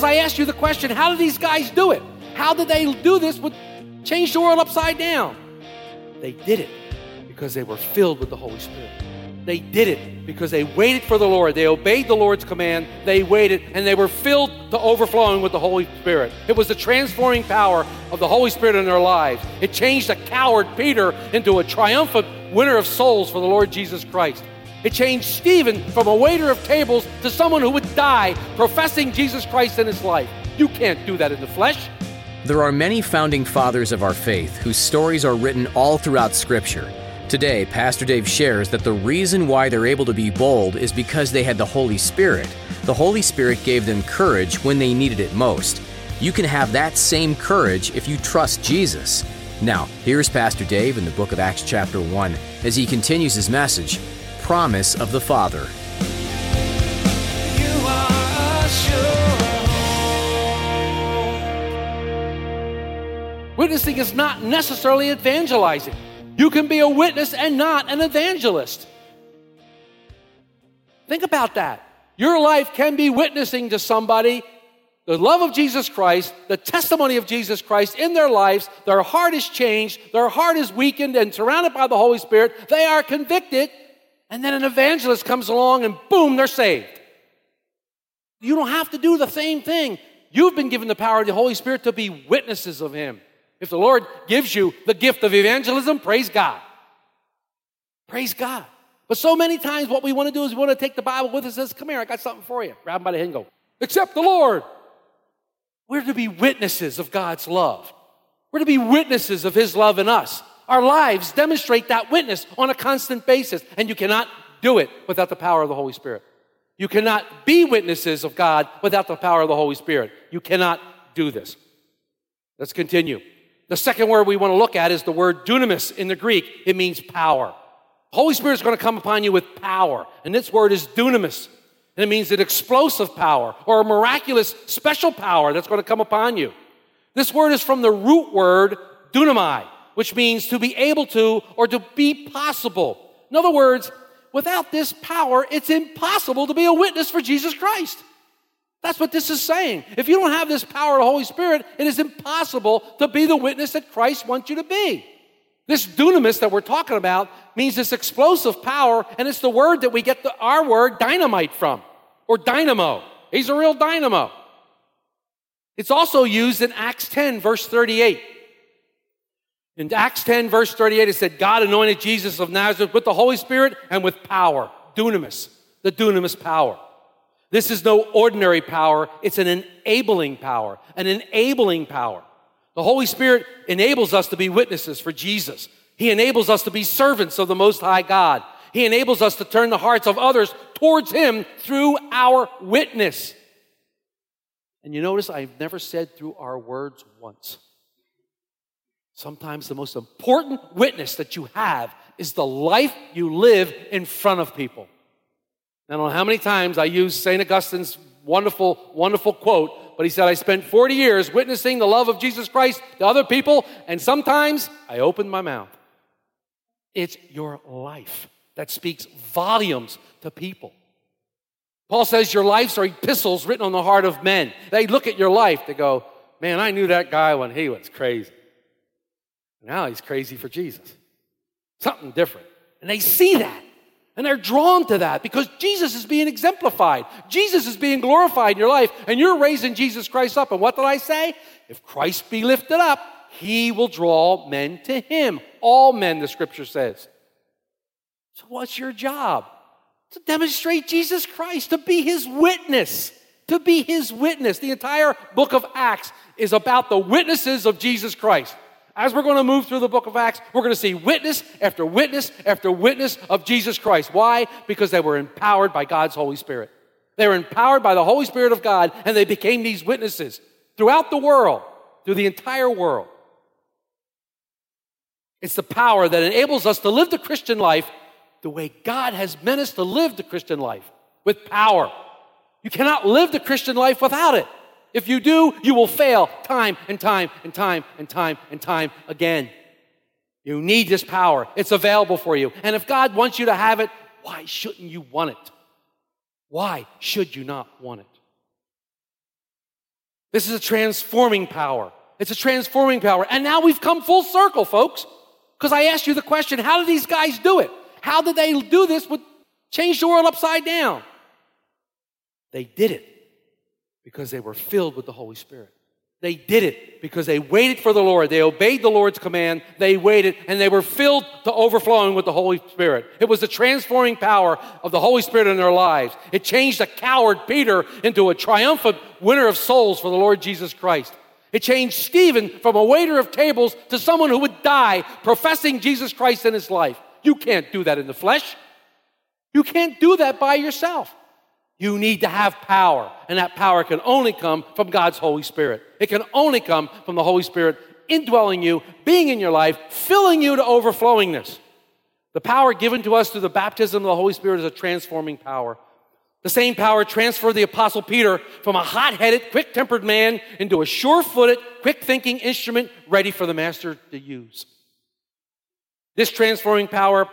I asked you the question, how did these guys do it? How did they do this? Would change the world upside down? They did it because they were filled with the Holy Spirit. They did it because they waited for the Lord. They obeyed the Lord's command. They waited, and they were filled to overflowing with the Holy Spirit. It was the transforming power of the Holy Spirit in their lives. It changed a coward Peter into a triumphant winner of souls for the Lord Jesus Christ. It changed Stephen from a waiter of tables to someone who would die professing Jesus Christ in his life. You can't do that in the flesh. There are many founding fathers of our faith whose stories are written all throughout Scripture. Today, Pastor Dave shares that the reason why they're able to be bold is because they had the Holy Spirit. The Holy Spirit gave them courage when they needed it most. You can have that same courage if you trust Jesus. Now, here's Pastor Dave in the book of Acts chapter 1 as he continues his message, Promise of the Father. You are a sure hope. Witnessing is not necessarily evangelizing. You can be a witness and not an evangelist. Think about that. Your life can be witnessing to somebody the love of Jesus Christ, the testimony of Jesus Christ in their lives. Their heart is changed, their heart is weakened and surrounded by the Holy Spirit. They are convicted. And then an evangelist comes along and boom, they're saved. You don't have to do the same thing. You've been given the power of the Holy Spirit to be witnesses of Him. If the Lord gives you the gift of evangelism, praise God. Praise God. But so many times what we want to do is we want to take the Bible with us and says, come here, I got something for you. Grab him by the hand and go, accept the Lord. We're to be witnesses of God's love. We're to be witnesses of His love in us. Our lives demonstrate that witness on a constant basis, and you cannot do it without the power of the Holy Spirit. You cannot be witnesses of God without the power of the Holy Spirit. You cannot do this. Let's continue. The second word we want to look at is the word dunamis in the Greek. It means power. The Holy Spirit is going to come upon you with power, and this word is dunamis, and it means an explosive power or a miraculous special power that's going to come upon you. This word is from the root word dunamai, which means to be able to or to be possible. In other words, without this power, it's impossible to be a witness for Jesus Christ. That's what this is saying. If you don't have this power of the Holy Spirit, it is impossible to be the witness that Christ wants you to be. This dunamis that we're talking about means this explosive power, and it's the word that we get our word dynamite from, or dynamo. He's a real dynamo. It's also used in Acts 10, verse 38. In Acts 10, verse 38, it said, God anointed Jesus of Nazareth with the Holy Spirit and with power, dunamis, the dunamis power. This is no ordinary power. It's an enabling power, an enabling power. The Holy Spirit enables us to be witnesses for Jesus. He enables us to be servants of the Most High God. He enables us to turn the hearts of others towards Him through our witness. And you notice I've never said through our words once. Sometimes the most important witness that you have is the life you live in front of people. I don't know how many times I use St. Augustine's wonderful, wonderful quote, but he said, I spent 40 years witnessing the love of Jesus Christ to other people, and sometimes I opened my mouth. It's your life that speaks volumes to people. Paul says your lives are epistles written on the heart of men. They look at your life, they go, man, I knew that guy when he was crazy. Now he's crazy for Jesus. Something different. And they see that. And they're drawn to that because Jesus is being exemplified. Jesus is being glorified in your life. And you're raising Jesus Christ up. And what did I say? If Christ be lifted up, He will draw men to Him. All men, the Scripture says. So what's your job? To demonstrate Jesus Christ, to be His witness. To be His witness. The entire book of Acts is about the witnesses of Jesus Christ. as we're going to move through the book of Acts, we're going to see witness after witness after witness of Jesus Christ. Why? Because they were empowered by God's Holy Spirit. They were empowered by the Holy Spirit of God, and they became these witnesses throughout the world, through the entire world. It's the power that enables us to live the Christian life the way God has meant us to live the Christian life, with power. You cannot live the Christian life without it. If you do, you will fail time and time and time and time and time again. You need this power. It's available for you. And if God wants you to have it, why shouldn't you want it? Why should you not want it? This is a transforming power. It's a transforming power. And now we've come full circle, folks, because I asked you the question, how did these guys do it? How did they do this? Change the world upside down? They did it because they were filled with the Holy Spirit. They did it because they waited for the Lord. They obeyed the Lord's command. They waited, and they were filled to overflowing with the Holy Spirit. It was the transforming power of the Holy Spirit in their lives. It changed a coward Peter into a triumphant winner of souls for the Lord Jesus Christ. It changed Stephen from a waiter of tables to someone who would die professing Jesus Christ in his life. You can't do that in the flesh. You can't do that by yourself. You need to have power, and that power can only come from God's Holy Spirit. It can only come from the Holy Spirit indwelling you, being in your life, filling you to overflowingness. The power given to us through the baptism of the Holy Spirit is a transforming power. The same power transferred the Apostle Peter from a hot-headed, quick-tempered man into a sure-footed, quick-thinking instrument ready for the master to use. This transforming power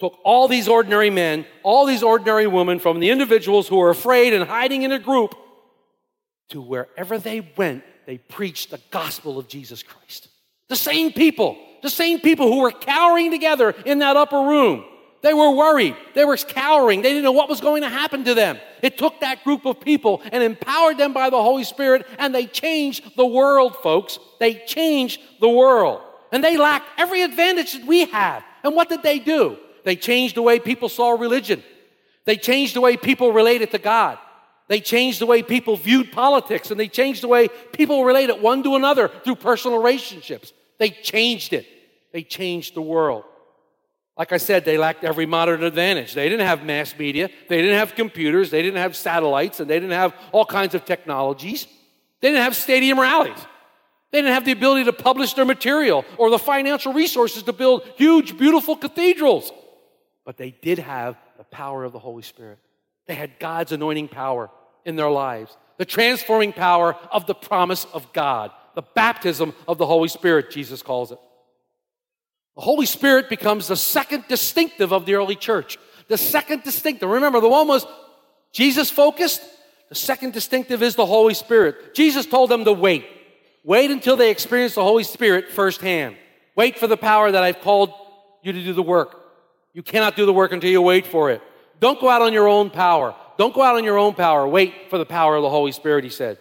took all these ordinary men, all these ordinary women, from the individuals who were afraid and hiding in a group to wherever they went, they preached the gospel of Jesus Christ. The same people who were cowering together in that upper room. They were worried. They were cowering. They didn't know what was going to happen to them. It took that group of people and empowered them by the Holy Spirit, and they changed the world, folks. They changed the world. And they lacked every advantage that we have. And what did they do? They changed the way people saw religion. They changed the way people related to God. They changed the way people viewed politics, and they changed the way people related one to another through personal relationships. They changed it. They changed the world. Like I said, they lacked every modern advantage. They didn't have mass media. They didn't have computers. They didn't have satellites. And they didn't have all kinds of technologies. They didn't have stadium rallies. They didn't have the ability to publish their material or the financial resources to build huge, beautiful cathedrals. But they did have the power of the Holy Spirit. They had God's anointing power in their lives, the transforming power of the promise of God, the baptism of the Holy Spirit, Jesus calls it. The Holy Spirit becomes the second distinctive of the early church. The second distinctive. Remember, the one was Jesus-focused. The second distinctive is the Holy Spirit. Jesus told them to wait. Wait until they experience the Holy Spirit firsthand. Wait for the power that I've called you to do the work. You cannot do the work until you wait for it. Don't go out on your own power. Don't go out on your own power. Wait for the power of the Holy Spirit, he said.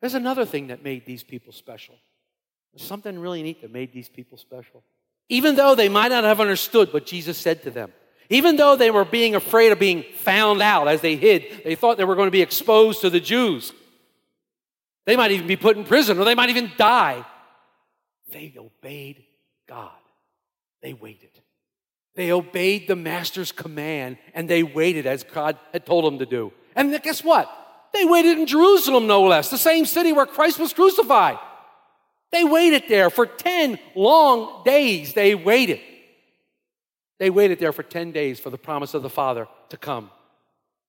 There's another thing that made these people special. Something really neat that made these people special. Even though they might not have understood what Jesus said to them, even though they were being afraid of being found out as they hid, they thought they were going to be exposed to the Jews. They might even be put in prison, or they might even die. They obeyed God. They waited. They obeyed the master's command, and they waited as God had told them to do. And guess what? They waited in Jerusalem, no less, the same city where Christ was crucified. They waited there for 10 long days. They waited. They waited there for 10 days for the promise of the Father to come.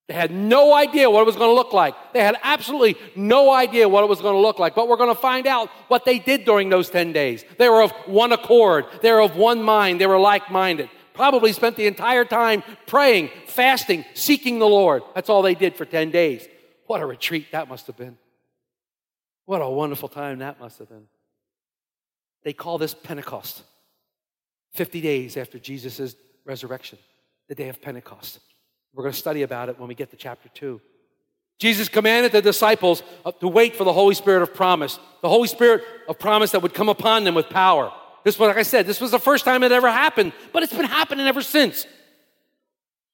They had no idea what it was going to look like. They had absolutely no idea what it was going to look like. But we're going to find out what they did during those 10 days. They were of one accord. They were of one mind. They were like-minded. Probably spent the entire time praying, fasting, seeking the Lord. That's all they did for 10 days. What a retreat that must have been. What a wonderful time that must have been. They call this Pentecost, 50 days after Jesus' resurrection, the day of Pentecost. We're going to study about it when we get to chapter 2. Jesus commanded the disciples to wait for the Holy Spirit of promise, the Holy Spirit of promise that would come upon them with power. This was, like I said, this was the first time it ever happened, but it's been happening ever since.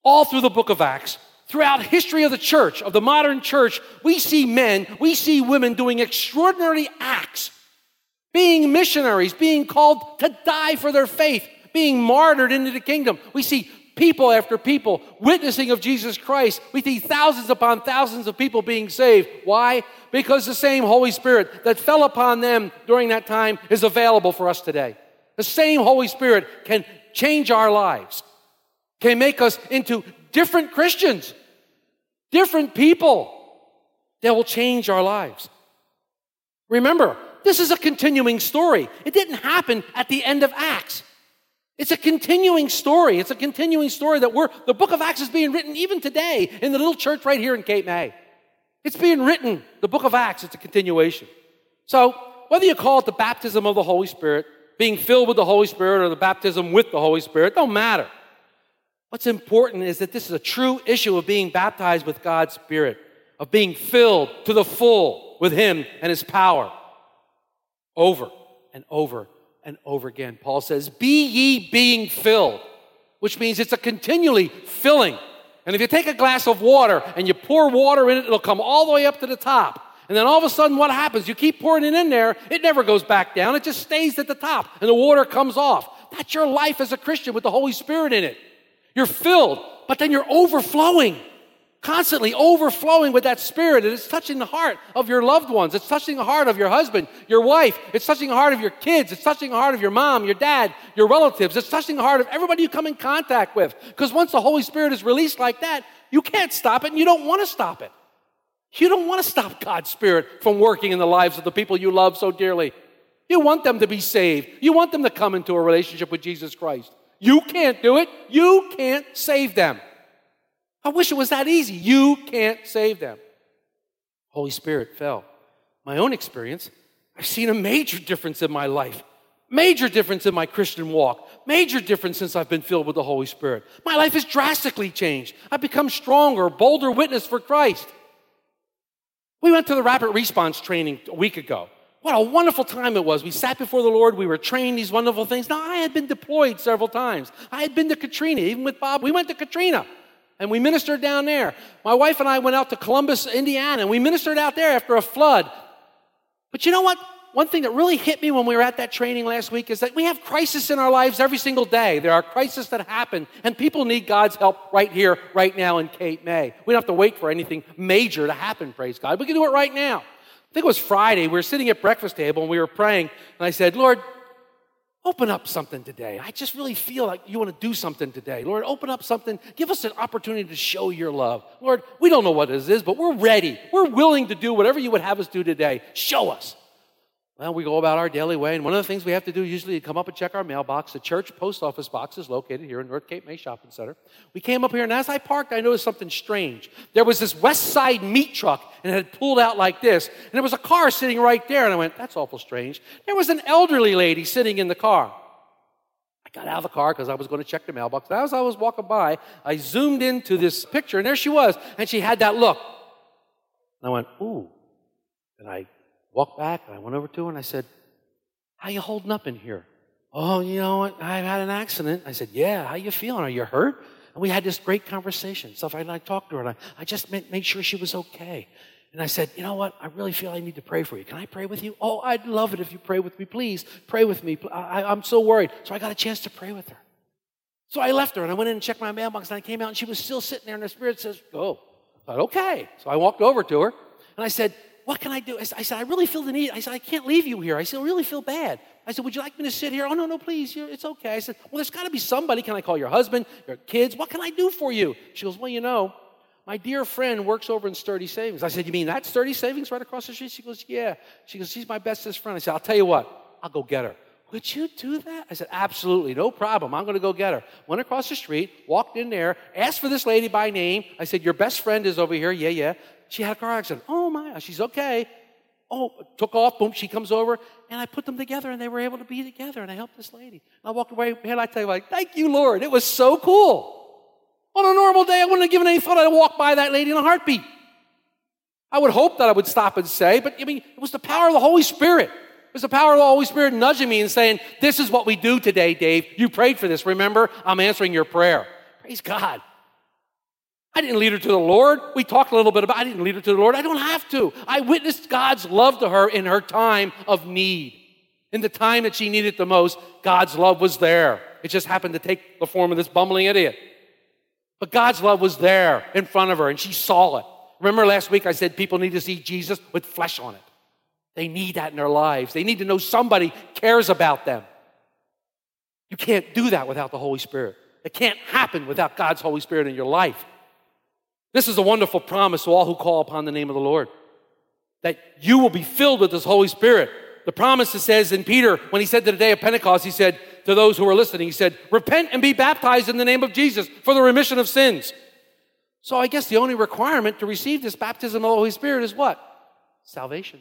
All through the book of Acts, throughout history of the church, of the modern church, we see men, we see women doing extraordinary acts being missionaries, being called to die for their faith, being martyred into the kingdom. We see people after people witnessing of Jesus Christ. We see thousands upon thousands of people being saved. Why? Because the same Holy Spirit that fell upon them during that time is available for us today. The same Holy Spirit can change our lives, can make us into different Christians, different people that will change our lives. Remember, this is a continuing story. It didn't happen at the end of Acts. It's a continuing story. It's a continuing story that the book of Acts is being written even today in the little church right here in Cape May. It's being written, the book of Acts, it's a continuation. So whether you call it the baptism of the Holy Spirit, being filled with the Holy Spirit, or the baptism with the Holy Spirit, don't matter. What's important is that this is a true issue of being baptized with God's Spirit, of being filled to the full with Him and His power over and over and over again. Paul says, be ye being filled, which means it's a continually filling. And if you take a glass of water and you pour water in it, it'll come all the way up to the top. And then all of a sudden what happens? You keep pouring it in there, it never goes back down. It just stays at the top and the water comes off. That's your life as a Christian with the Holy Spirit in it. You're filled, but then you're overflowing, constantly overflowing with that Spirit. And it's touching the heart of your loved ones. It's touching the heart of your husband, your wife. It's touching the heart of your kids. It's touching the heart of your mom, your dad, your relatives. It's touching the heart of everybody you come in contact with. Because once the Holy Spirit is released like that, you can't stop it and you don't want to stop it. You don't want to stop God's Spirit from working in the lives of the people you love so dearly. You want them to be saved. You want them to come into a relationship with Jesus Christ. You can't do it. You can't save them. I wish it was that easy. You can't save them. Holy Spirit fell. My own experience, I've seen a major difference in my life, major difference in my Christian walk, major difference since I've been filled with the Holy Spirit. My life has drastically changed. I've become stronger, bolder witness for Christ. We went to the rapid response training a week ago. What a wonderful time it was. We sat before the Lord. We were trained these wonderful things. Now, I had been deployed several times. I had been to Katrina, even with Bob. We went to Katrina. And we ministered down there. My wife and I went out to Columbus, Indiana, and we ministered out there after a flood. But you know what? One thing that really hit me when we were at that training last week is that we have crisis in our lives every single day. There are crises that happen, and people need God's help right here, right now in Cape May. We don't have to wait for anything major to happen, praise God. We can do it right now. I think it was Friday. We were sitting at breakfast table, and we were praying, and I said, Lord, open up something today. I just really feel like you want to do something today. Lord, open up something. Give us an opportunity to show your love. Lord, we don't know what this is, but we're ready. We're willing to do whatever you would have us do today. Show us. Well, we go about our daily way, and one of the things we have to do usually is come up and check our mailbox. The church post office box is located here in North Cape May Shopping Center. We came up here, and as I parked, I noticed something strange. There was this West Side meat truck, and it had pulled out like this, and there was a car sitting right there, and I went, that's awful strange. There was an elderly lady sitting in the car. I got out of the car because I was going to check the mailbox, and as I was walking by, I zoomed into this picture, and there she was, and she had that look. And I went, ooh, and I walked back, and I went over to her, and I said, how you holding up in here? Oh, you know what? I've had an accident. I said, yeah, how you feeling? Are you hurt? And we had this great conversation. So I talked to her, and I just made sure she was okay. And I said, you know what? I really feel I need to pray for you. Can I pray with you? Oh, I'd love it if you pray with me. Please, pray with me. I'm so worried. So I got a chance to pray with her. So I left her, and I went in and checked my mailbox, and I came out, and she was still sitting there, and the Spirit says, go. I thought, okay. So I walked over to her, and I said, what can I do? I said, I really feel the need. I said, I can't leave you here. I said, I really feel bad. I said, would you like me to sit here? Oh, no, please. It's okay. I said, well, there's got to be somebody. Can I call your husband, your kids? What can I do for you? She goes, well, you know, my dear friend works over in Sturdy Savings. I said, you mean that Sturdy Savings right across the street? She goes, yeah. She goes, she's my bestest friend. I said, I'll tell you what. I'll go get her. Would you do that? I said, absolutely. No problem. I'm going to go get her. Went across the street, walked in there, asked for this lady by name. I said, your best friend is over here. Yeah, yeah. She had a car accident. Oh, my. She's okay. Oh, took off. Boom. She comes over. And I put them together, and they were able to be together, and I helped this lady. And I walked away, and I tell you, like, thank you, Lord. It was so cool. On a normal day, I wouldn't have given any thought. I'd walk by that lady in a heartbeat. I would hope that I would stop and say, but, I mean, it was the power of the Holy Spirit. It was the power of the Holy Spirit nudging me and saying, this is what we do today, Dave. You prayed for this. Remember, I'm answering your prayer. Praise God. I didn't lead her to the Lord. We talked a little bit about I didn't lead her to the Lord. I don't have to. I witnessed God's love to her in her time of need. In the time that she needed the most, God's love was there. It just happened to take the form of this bumbling idiot. But God's love was there in front of her, and she saw it. Remember last week I said people need to see Jesus with flesh on it. They need that in their lives. They need to know somebody cares about them. You can't do that without the Holy Spirit. It can't happen without God's Holy Spirit in your life. This is a wonderful promise to all who call upon the name of the Lord, that you will be filled with this Holy Spirit. The promise it says in Peter, when he said to the day of Pentecost, he said to those who were listening, he said, repent and be baptized in the name of Jesus for the remission of sins. So I guess the only requirement to receive this baptism of the Holy Spirit is what? Salvation.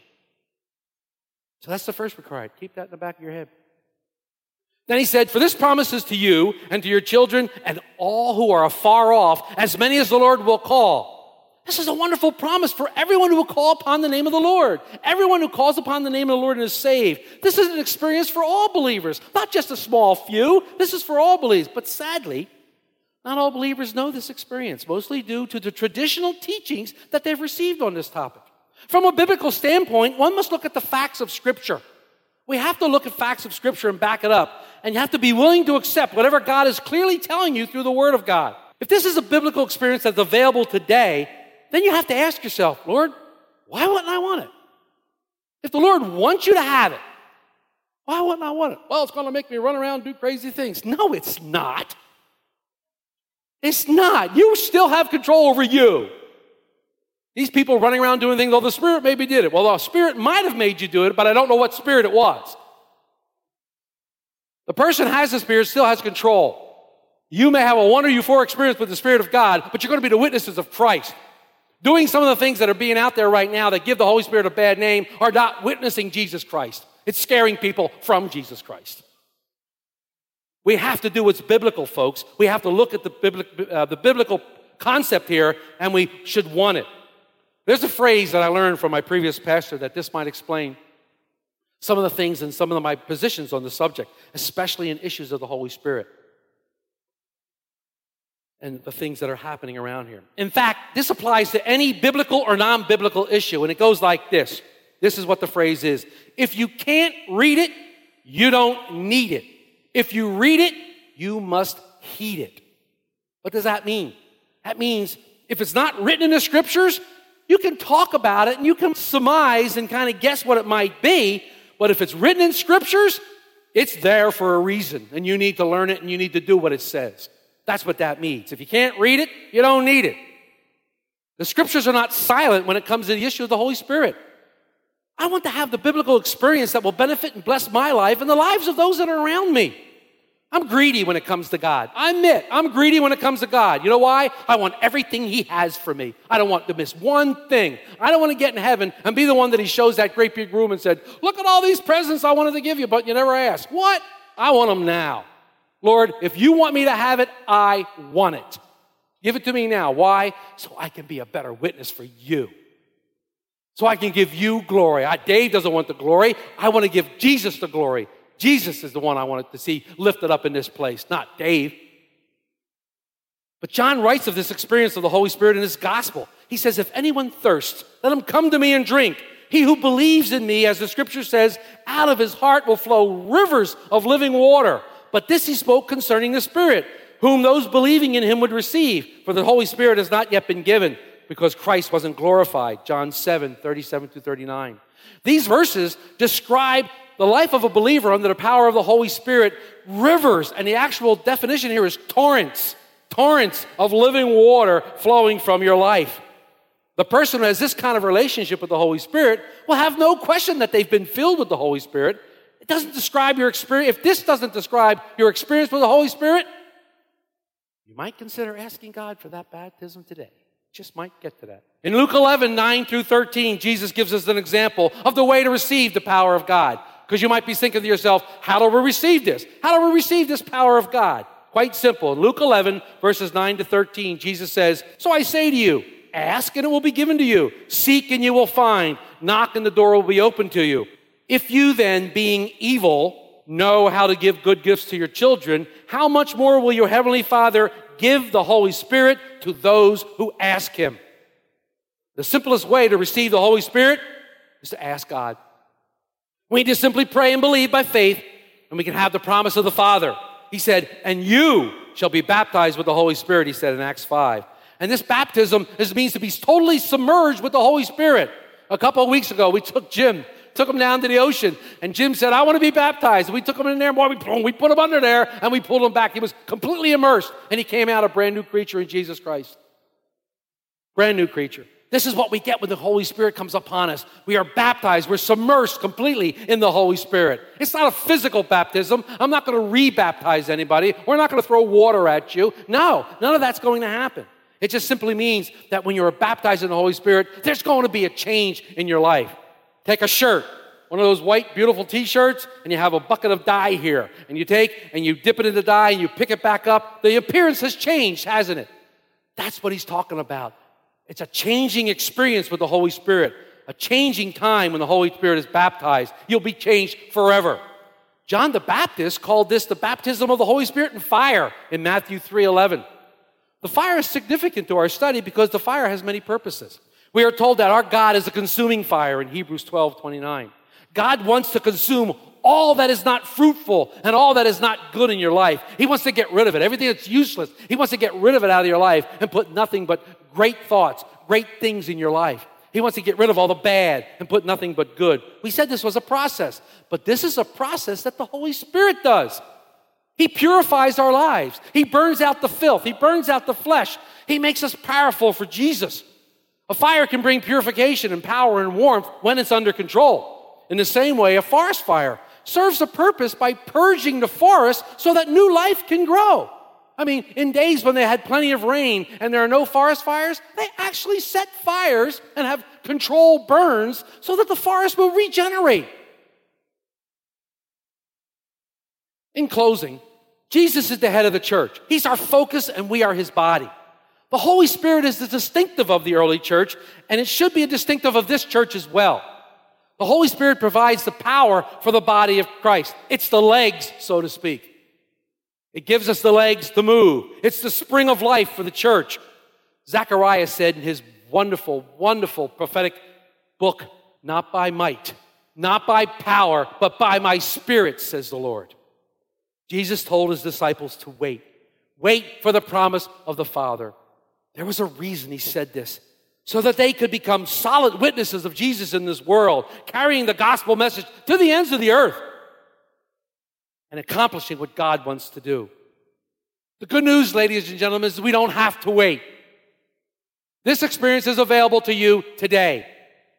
So that's the first requirement. Keep that in the back of your head. Then he said, for this promise is to you and to your children and all who are afar off, as many as the Lord will call. This is a wonderful promise for everyone who will call upon the name of the Lord. Everyone who calls upon the name of the Lord and is saved. This is an experience for all believers, not just a small few. This is for all believers. But sadly, not all believers know this experience, mostly due to the traditional teachings that they've received on this topic. From a biblical standpoint, one must look at the facts of Scripture. We have to look at facts of Scripture and back it up. And you have to be willing to accept whatever God is clearly telling you through the Word of God. If this is a biblical experience that's available today, then you have to ask yourself, Lord, why wouldn't I want it? If the Lord wants you to have it, why wouldn't I want it? Well, it's going to make me run around and do crazy things. No, it's not. It's not. You still have control over you. These people running around doing things, well, the Spirit maybe did it. Well, the Spirit might have made you do it, but I don't know what Spirit it was. The person has the Spirit, still has control. You may have a one or euphoric experience with the Spirit of God, but you're going to be the witnesses of Christ. Doing some of the things that are being out there right now that give the Holy Spirit a bad name are not witnessing Jesus Christ. It's scaring people from Jesus Christ. We have to do what's biblical, folks. We have to look at the biblical concept here, and we should want it. There's a phrase that I learned from my previous pastor that this might explain some of the things and some of my positions on the subject, especially in issues of the Holy Spirit and the things that are happening around here. In fact, this applies to any biblical or non-biblical issue, and it goes like this. This is what the phrase is. If you can't read it, you don't need it. If you read it, you must heed it. What does that mean? That means if it's not written in the Scriptures, you can talk about it and you can surmise and kind of guess what it might be, but if it's written in Scriptures, it's there for a reason, and you need to learn it and you need to do what it says. That's what that means. If you can't read it, you don't need it. The Scriptures are not silent when it comes to the issue of the Holy Spirit. I want to have the biblical experience that will benefit and bless my life and the lives of those that are around me. I'm greedy when it comes to God. I admit, I'm greedy when it comes to God. You know why? I want everything He has for me. I don't want to miss one thing. I don't want to get in heaven and be the one that He shows that great big room and said, look at all these presents I wanted to give you, but you never asked. What? I want them now. Lord, if you want me to have it, I want it. Give it to me now. Why? So I can be a better witness for you. So I can give you glory. Dave doesn't want the glory. I want to give Jesus the glory. Jesus is the one I wanted to see lifted up in this place, not Dave. But John writes of this experience of the Holy Spirit in his gospel. He says, if anyone thirsts, let him come to me and drink. He who believes in me, as the Scripture says, out of his heart will flow rivers of living water. But this he spoke concerning the Spirit, whom those believing in him would receive. For the Holy Spirit has not yet been given, because Christ wasn't glorified. John 7, 37 through 39. These verses describe the life of a believer under the power of the Holy Spirit, rivers, and the actual definition here is torrents, torrents of living water flowing from your life. The person who has this kind of relationship with the Holy Spirit will have no question that they've been filled with the Holy Spirit. It doesn't describe your experience. If this doesn't describe your experience with the Holy Spirit, you might consider asking God for that baptism today. Just might get to that. In Luke 11, 9 through 13, Jesus gives us an example of the way to receive the power of God. Because you might be thinking to yourself, how do we receive this? How do we receive this power of God? Quite simple. In Luke 11, verses 9 to 13, Jesus says, so I say to you, ask and it will be given to you. Seek and you will find. Knock and the door will be opened to you. If you then, being evil, know how to give good gifts to your children, how much more will your heavenly Father give the Holy Spirit to those who ask Him? The simplest way to receive the Holy Spirit is to ask God. We need to simply pray and believe by faith, and we can have the promise of the Father. He said, and you shall be baptized with the Holy Spirit, he said in Acts 5. And this baptism means to be totally submerged with the Holy Spirit. A couple of weeks ago, we took him down to the ocean, and Jim said, I want to be baptized. We took him in there, boy, we put him under there, and we pulled him back. He was completely immersed, and he came out a brand new creature in Jesus Christ. Brand new creature. This is what we get when the Holy Spirit comes upon us. We are baptized. We're submerged completely in the Holy Spirit. It's not a physical baptism. I'm not going to re-baptize anybody. We're not going to throw water at you. No, none of that's going to happen. It just simply means that when you're baptized in the Holy Spirit, there's going to be a change in your life. Take a shirt, one of those white, beautiful T-shirts, and you have a bucket of dye here. And you take and you dip it in the dye and you pick it back up. The appearance has changed, hasn't it? That's what he's talking about. It's a changing experience with the Holy Spirit, a changing time when the Holy Spirit is baptized. You'll be changed forever. John the Baptist called this the baptism of the Holy Spirit and fire in Matthew 3:11. The fire is significant to our study because the fire has many purposes. We are told that our God is a consuming fire in Hebrews 12:29. God wants to consume all that is not fruitful and all that is not good in your life. He wants to get rid of it, everything that's useless. He wants to get rid of it out of your life and put nothing but great thoughts, great things in your life. He wants to get rid of all the bad and put nothing but good. We said this was a process, but this is a process that the Holy Spirit does. He purifies our lives. He burns out the filth. He burns out the flesh. He makes us powerful for Jesus. A fire can bring purification and power and warmth when it's under control. In the same way, a forest fire serves a purpose by purging the forest so that new life can grow. I mean, in days when they had plenty of rain and there are no forest fires, they actually set fires and have controlled burns so that the forest will regenerate. In closing, Jesus is the head of the church. He's our focus and we are his body. The Holy Spirit is the distinctive of the early church, and it should be a distinctive of this church as well. The Holy Spirit provides the power for the body of Christ. It's the legs, so to speak. It gives us the legs to move. It's the spring of life for the church. Zechariah said in his wonderful, wonderful prophetic book, not by might, not by power, but by my Spirit, says the Lord. Jesus told his disciples to wait. Wait for the promise of the Father. There was a reason he said this, so that they could become solid witnesses of Jesus in this world, carrying the gospel message to the ends of the earth and accomplishing what God wants to do. The good news, ladies and gentlemen, is we don't have to wait. This experience is available to you today.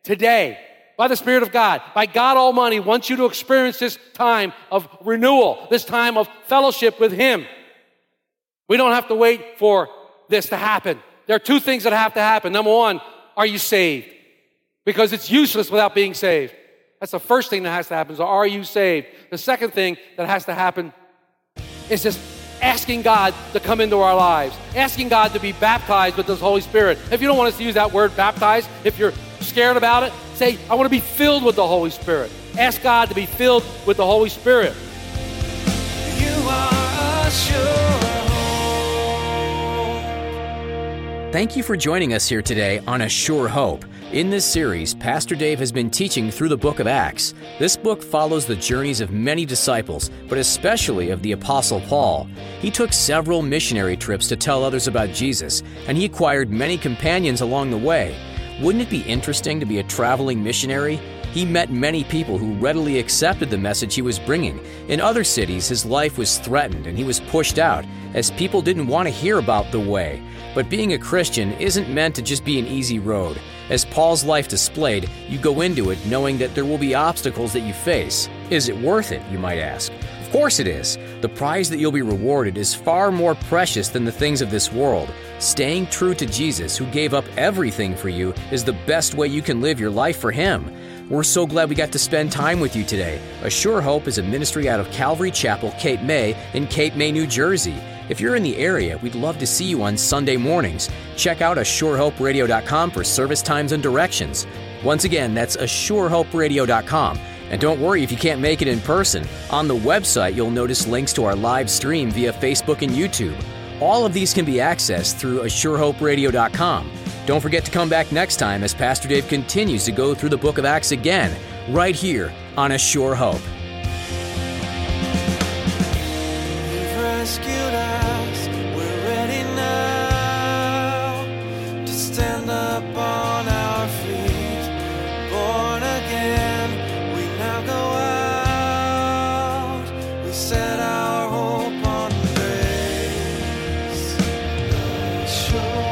Today. By the Spirit of God, by God Almighty, wants you to experience this time of renewal, this time of fellowship with Him. We don't have to wait for this to happen. There are two things that have to happen. Number one, are you saved? Because it's useless without being saved. That's the first thing that has to happen. So are you saved? The second thing that has to happen is just asking God to come into our lives, asking God to be baptized with this Holy Spirit. If you don't want us to use that word baptized, if you're scared about it, say, I want to be filled with the Holy Spirit. Ask God to be filled with the Holy Spirit. You are a sure hope. Thank you for joining us here today on A Sure Hope. In this series, Pastor Dave has been teaching through the book of Acts. This book follows the journeys of many disciples, but especially of the Apostle Paul. He took several missionary trips to tell others about Jesus, and he acquired many companions along the way. Wouldn't it be interesting to be a traveling missionary? He met many people who readily accepted the message he was bringing. In other cities, his life was threatened and he was pushed out, as people didn't want to hear about the way. But being a Christian isn't meant to just be an easy road. As Paul's life displayed, you go into it knowing that there will be obstacles that you face. Is it worth it, you might ask? Of course it is. The prize that you'll be rewarded is far more precious than the things of this world. Staying true to Jesus, who gave up everything for you, is the best way you can live your life for Him. We're so glad we got to spend time with you today. A Sure Hope is a ministry out of Calvary Chapel, Cape May, in Cape May, New Jersey. If you're in the area, we'd love to see you on Sunday mornings. Check out AssureHoperadio.com for service times and directions. Once again, that's AssureHoperadio.com. And don't worry if you can't make it in person. On the website, you'll notice links to our live stream via Facebook and YouTube. All of these can be accessed through AssureHoperadio.com. Don't forget to come back next time as Pastor Dave continues to go through the book of Acts again. right here on A Sure Hope. You've rescued us. We're ready now to stand up on our feet. Born again, we now go out. We set our hope on grace. Sure.